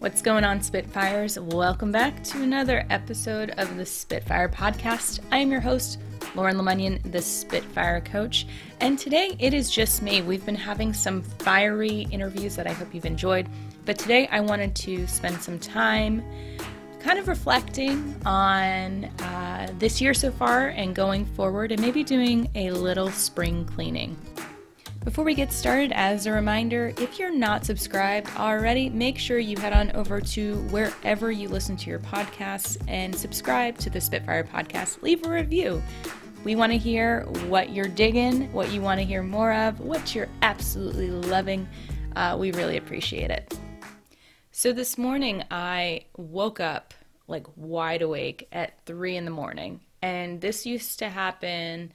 What's going on, Spitfires? Welcome back to another episode of the Spitfire Podcast. I am your host, Lauren Lemunyan, the Spitfire Coach, and today it is just me. We've been having some fiery interviews that I hope you've enjoyed, but today I wanted to spend some time kind of reflecting on this year so far and going forward, and maybe doing a little spring cleaning. Before we get started, as a reminder, if you're not subscribed already, make sure you head on over to wherever you listen to your podcasts and subscribe to the Spitfire Podcast. Leave a review. We want to hear what you're digging, what you want to hear more of, what you're absolutely loving. We really appreciate it. So this morning I woke up like wide awake at 3 a.m. and this used to happen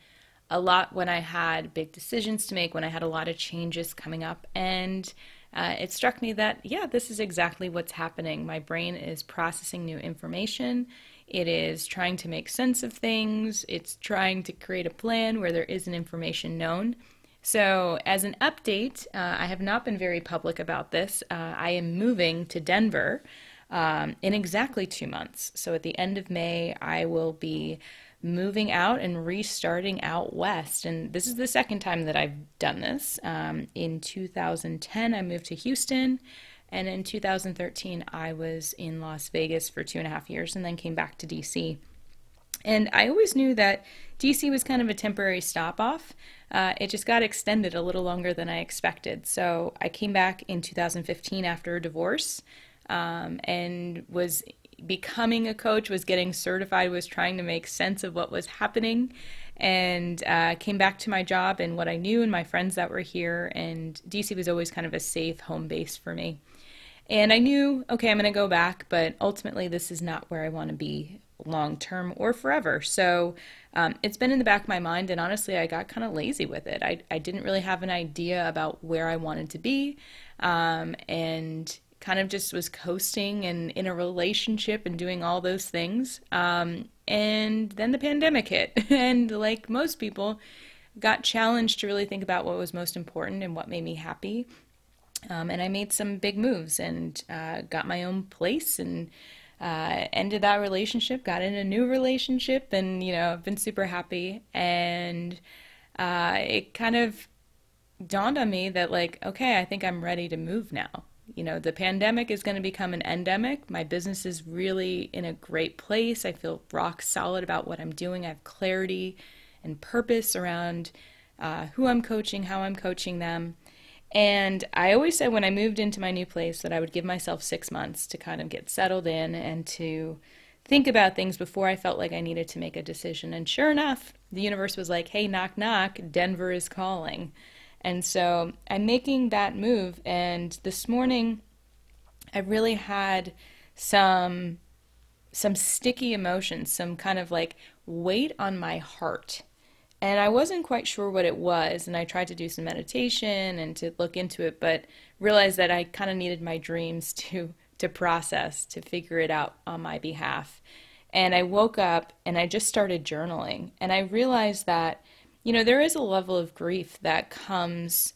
a lot when I had big decisions to make, when I had a lot of changes coming up, and it struck me that, yeah, this is exactly what's happening. My brain is processing new information. It is trying to make sense of things. It's trying to create a plan where there isn't information known. So as an update, I have not been very public about this. I am moving to Denver in exactly 2 months. So at the end of May, I will be moving out and restarting out west. And this is the second time that I've done this. In 2010, I moved to Houston. And in 2013, I was in Las Vegas for 2.5 years and then came back to DC. And I always knew that DC was kind of a temporary stop off. It just got extended a little longer than I expected. So I came back in 2015 after a divorce, and was becoming a coach, was getting certified, was trying to make sense of what was happening, and came back to my job and what I knew and my friends that were here. And DC was always kind of a safe home base for me. And I knew, okay, I'm going to go back, but ultimately this is not where I want to be long term or forever. So it's been in the back of my mind, and honestly I got kind of lazy with it. I didn't really have an idea about where I wanted to be, and kind of just was coasting and in a relationship and doing all those things. And then the pandemic hit, and like most people, got challenged to really think about what was most important and what made me happy. And I made some big moves and got my own place and ended that relationship, got in a new relationship, and, you know, I've been super happy. And it kind of dawned on me that, like, okay, I think I'm ready to move now. You know, the pandemic is going to become an endemic. My business is really in a great place. I feel rock solid about what I'm doing. I have clarity and purpose around who I'm coaching, how I'm coaching them. And I always said when I moved into my new place that I would give myself 6 months to kind of get settled in and to think about things before I felt like I needed to make a decision. And sure enough, the universe was like, hey, knock, knock, Denver is calling. And so I'm making that move. And this morning, I really had some sticky emotions, some kind of like weight on my heart. And I wasn't quite sure what it was, and I tried to do some meditation and to look into it, but realized that I kind of needed my dreams to process, to figure it out on my behalf. And I woke up and I just started journaling. And I realized that, you know, there is a level of grief that comes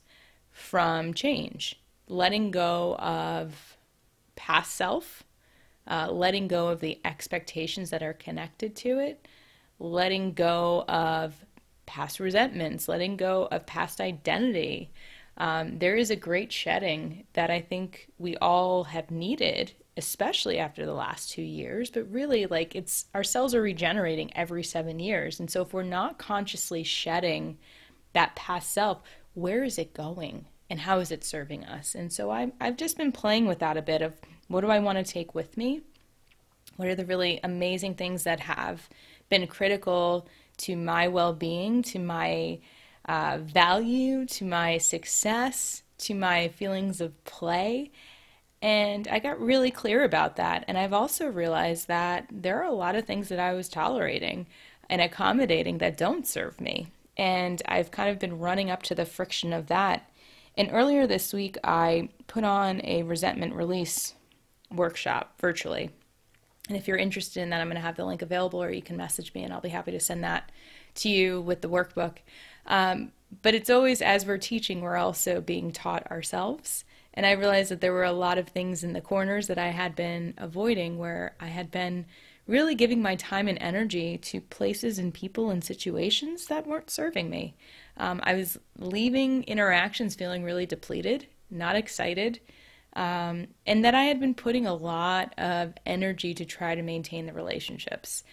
from change, letting go of past self, letting go of the expectations that are connected to it, letting go of past resentments, letting go of past identity. There is a great shedding that I think we all have needed, especially after the last 2 years, but really, like, it's, our cells are regenerating every 7 years. And so if we're not consciously shedding that past self, where is it going and how is it serving us? And so I've just been playing with that a bit of, what do I want to take with me? What are the really amazing things that have been critical to my well-being, to my value, to my success, to my feelings of play? And I got really clear about that. And I've also realized that there are a lot of things that I was tolerating and accommodating that don't serve me. And I've kind of been running up to the friction of that. And earlier this week, I put on a resentment release workshop virtually. And if you're interested in that, I'm going to have the link available, or you can message me and I'll be happy to send that to you with the workbook. But it's always, as we're teaching, we're also being taught ourselves. And I realized that there were a lot of things in the corners that I had been avoiding, where I had been really giving my time and energy to places and people and situations that weren't serving me. I was leaving interactions feeling really depleted, not excited, and that I had been putting a lot of energy to try to maintain the relationships.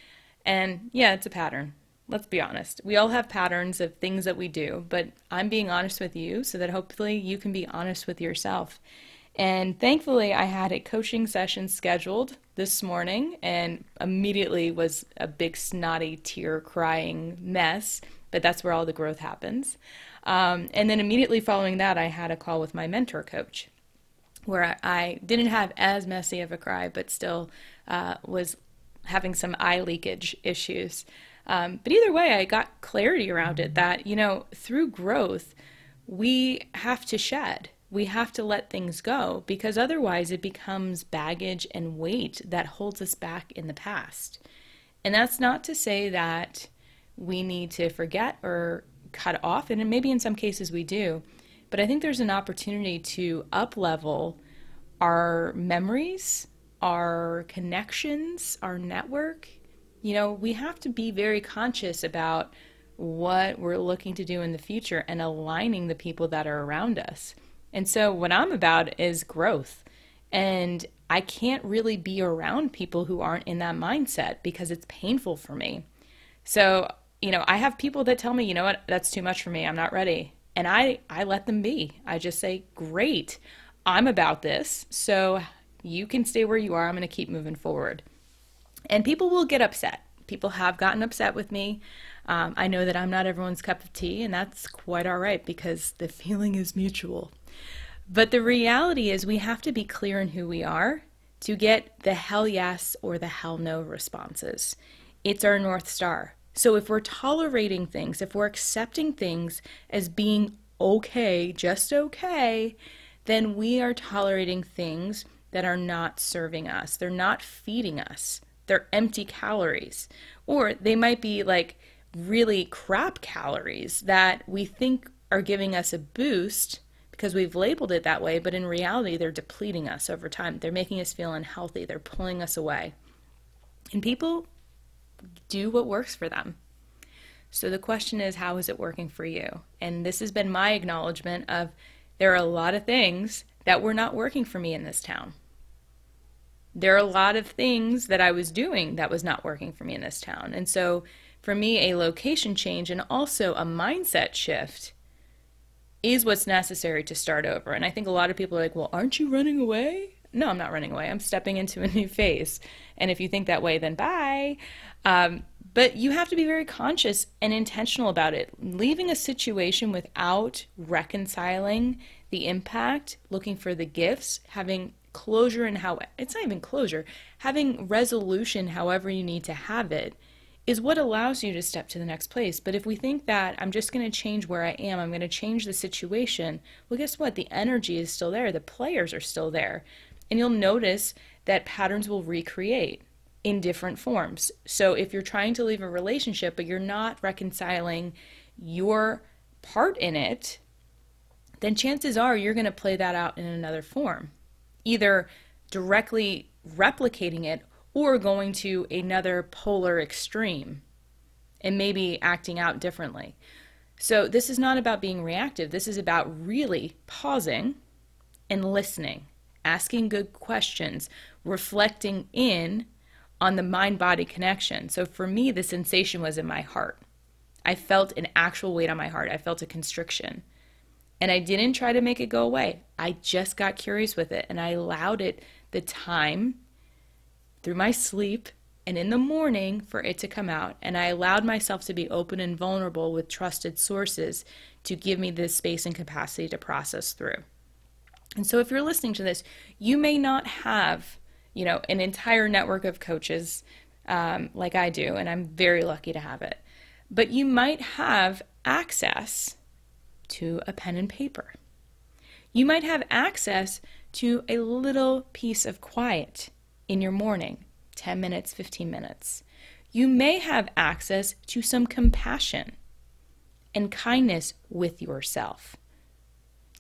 And yeah, it's a pattern. Let's be honest. We all have patterns of things that we do, but I'm being honest with you so that hopefully you can be honest with yourself. And thankfully, I had a coaching session scheduled this morning and immediately was a big snotty, tear-crying mess, but that's where all the growth happens. And then immediately following that, I had a call with my mentor coach, where I didn't have as messy of a cry, but still was having some eye leakage issues. But either way, I got clarity around it that, you know, through growth, we have to shed. We have to let things go, because otherwise it becomes baggage and weight that holds us back in the past. And that's not to say that we need to forget or cut off, and maybe in some cases we do, but I think there's an opportunity to up-level our memories, our connections, our network. You know, we have to be very conscious about what we're looking to do in the future and aligning the people that are around us. And so what I'm about is growth, and I can't really be around people who aren't in that mindset because it's painful for me. So, you know, I have people that tell me, you know what, that's too much for me, I'm not ready. And I let them be. I just say, great, I'm about this, so you can stay where you are, I'm gonna keep moving forward. And people will get upset. People have gotten upset with me. I know that I'm not everyone's cup of tea, and that's quite all right because the feeling is mutual. But the reality is we have to be clear in who we are to get the hell yes or the hell no responses. It's our North Star. So if we're tolerating things, if we're accepting things as being okay, just okay, then we are tolerating things that are not serving us. They're not feeding us. They're empty calories. Or they might be like really crap calories that we think are giving us a boost because we've labeled it that way, but in reality, they're depleting us over time. They're making us feel unhealthy. They're pulling us away. And people do what works for them. So the question is, how is it working for you? And this has been my acknowledgement of there are a lot of things that were not working for me in this town. There are a lot of things that I was doing that was not working for me in this town. And so for me, a location change and also a mindset shift is what's necessary to start over. And I think a lot of people are like, well, aren't you running away? No, I'm not running away. I'm stepping into a new phase. And if you think that way, then bye. But you have to be very conscious and intentional about it. Leaving a situation without reconciling the impact, looking for the gifts, having closure and how, it's not even closure, having resolution however you need to have it, is what allows you to step to the next place. But if we think that I'm just going to change where I am, I'm going to change the situation, well, guess what? The energy is still there. The players are still there. And you'll notice that patterns will recreate in different forms. So if you're trying to leave a relationship, but you're not reconciling your part in it, then chances are you're going to play that out in another form, either directly replicating it or going to another polar extreme and maybe acting out differently. So this is not about being reactive. This is about really pausing and listening, asking good questions, reflecting in on the mind-body connection. So for me, the sensation was in my heart. I felt an actual weight on my heart. I felt a constriction. And I didn't try to make it go away. I just got curious with it, and I allowed it the time through my sleep and in the morning for it to come out. And I allowed myself to be open and vulnerable with trusted sources to give me this space and capacity to process through. And so if you're listening to this, you may not have, you know, an entire network of coaches like I do, and I'm very lucky to have it, but you might have access to a pen and paper. You might have access to a little piece of quiet in your morning, 10 minutes, 15 minutes. You may have access to some compassion and kindness with yourself,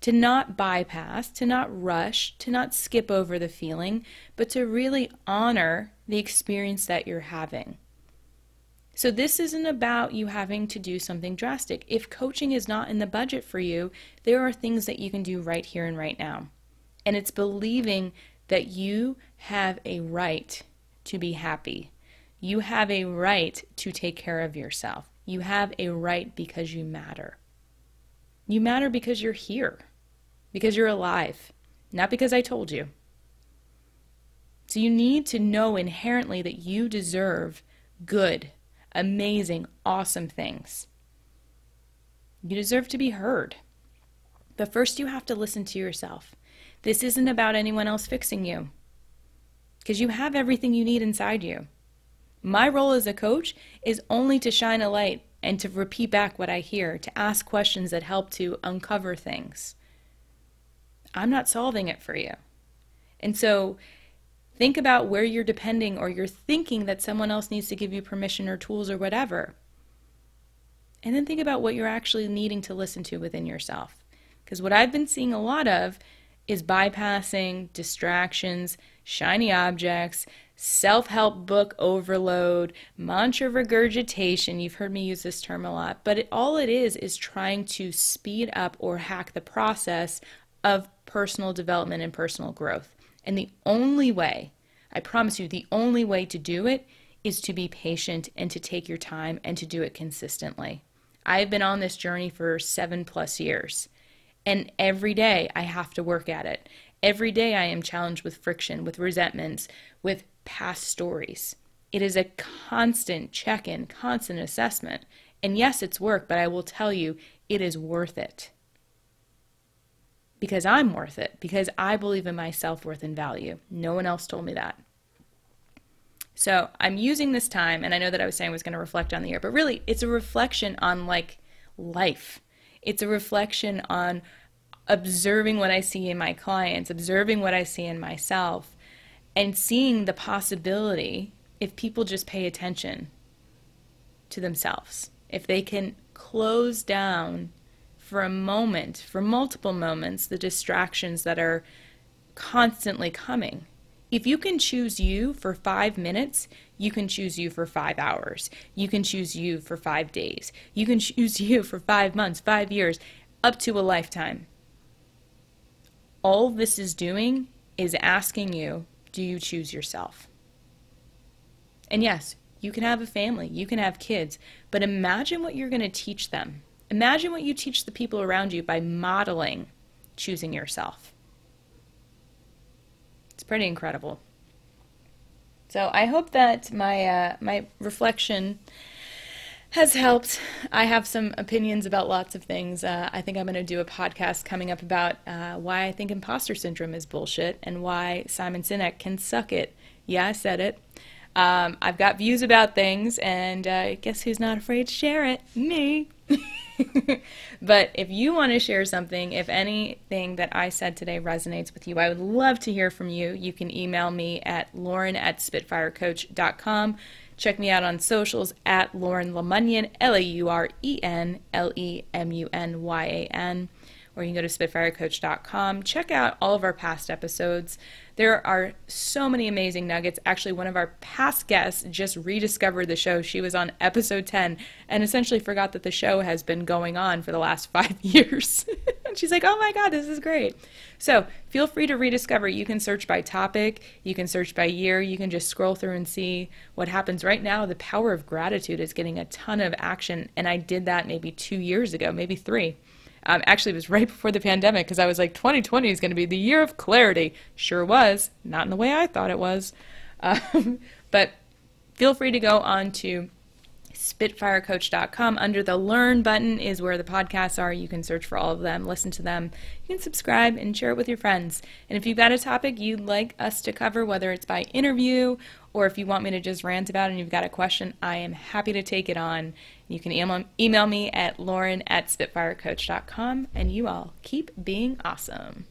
to not bypass, to not rush, to not skip over the feeling, but to really honor the experience that you're having. So this isn't about you having to do something drastic. If coaching is not in the budget for you, there are things that you can do right here and right now. And it's believing that you have a right to be happy. You have a right to take care of yourself. You have a right because you matter. You matter because you're here, because you're alive, not because I told you. So you need to know inherently that you deserve good, amazing, awesome things. You deserve to be heard. But first you have to listen to yourself. This isn't about anyone else fixing you, because you have everything you need inside you. My role as a coach is only to shine a light and to repeat back what I hear, to ask questions that help to uncover things. I'm not solving it for you. And so think about where you're depending or you're thinking that someone else needs to give you permission or tools or whatever. And then think about what you're actually needing to listen to within yourself. Because what I've been seeing a lot of is bypassing, distractions, shiny objects, self-help book overload, mantra regurgitation. You've heard me use this term a lot, but all it is trying to speed up or hack the process of personal development and personal growth. And the only way, I promise you, the only way to do it is to be patient and to take your time and to do it consistently. I've been on this journey for 7+ years, and every day I have to work at it. Every day I am challenged with friction, with resentments, with past stories. It is a constant check-in, constant assessment. And yes, it's work, but I will tell you, it is worth it. Because I'm worth it, because I believe in my self-worth and value. No one else told me that. So I'm using this time, and I know that I was saying I was going to reflect on the year, but really it's a reflection on life. It's a reflection on observing what I see in my clients, observing what I see in myself, and seeing the possibility if people just pay attention to themselves. If they can close down for a moment, for multiple moments, the distractions that are constantly coming. If you can choose you for 5 minutes, you can choose you for 5 hours. You can choose you for 5 days. You can choose you for 5 months, 5 years, up to a lifetime. All this is doing is asking you, do you choose yourself? And yes, you can have a family, you can have kids, but imagine what you're going to teach them. Imagine what you teach the people around you by modeling choosing yourself. It's pretty incredible. So I hope that my reflection has helped. I have some opinions about lots of things. I think I'm going to do a podcast coming up about why I think imposter syndrome is bullshit and why Simon Sinek can suck it. Yeah, I said it. I've got views about things, and guess who's not afraid to share it? Me. But if you want to share something, if anything that I said today resonates with you, I would love to hear from you. You can email me at lauren@spitfirecoach.com. Check me out on socials at Lauren Lemunyan, LaurenLemunyan, or you can go to spitfirecoach.com. Check out all of our past episodes. There are so many amazing nuggets. Actually, one of our past guests just rediscovered the show. She was on episode 10 and essentially forgot that the show has been going on for the last 5 years. And she's like, oh my God, this is great. So feel free to rediscover. You can search by topic. You can search by year. You can just scroll through and see what happens. Right now, the power of gratitude is getting a ton of action. And I did that maybe 2 years ago, maybe 3. Actually, it was right before the pandemic because I was like, 2020 is going to be the year of clarity. Sure was. Not in the way I thought it was. But feel free to go on to spitfirecoach.com. Under the Learn button is where the podcasts are. You can search for all of them, listen to them. You can subscribe and share it with your friends. And if you've got a topic you'd like us to cover, whether it's by interview or if you want me to just rant about it and you've got a question, I am happy to take it on. You can email me at lauren@spitfirecoach.com, and you all keep being awesome.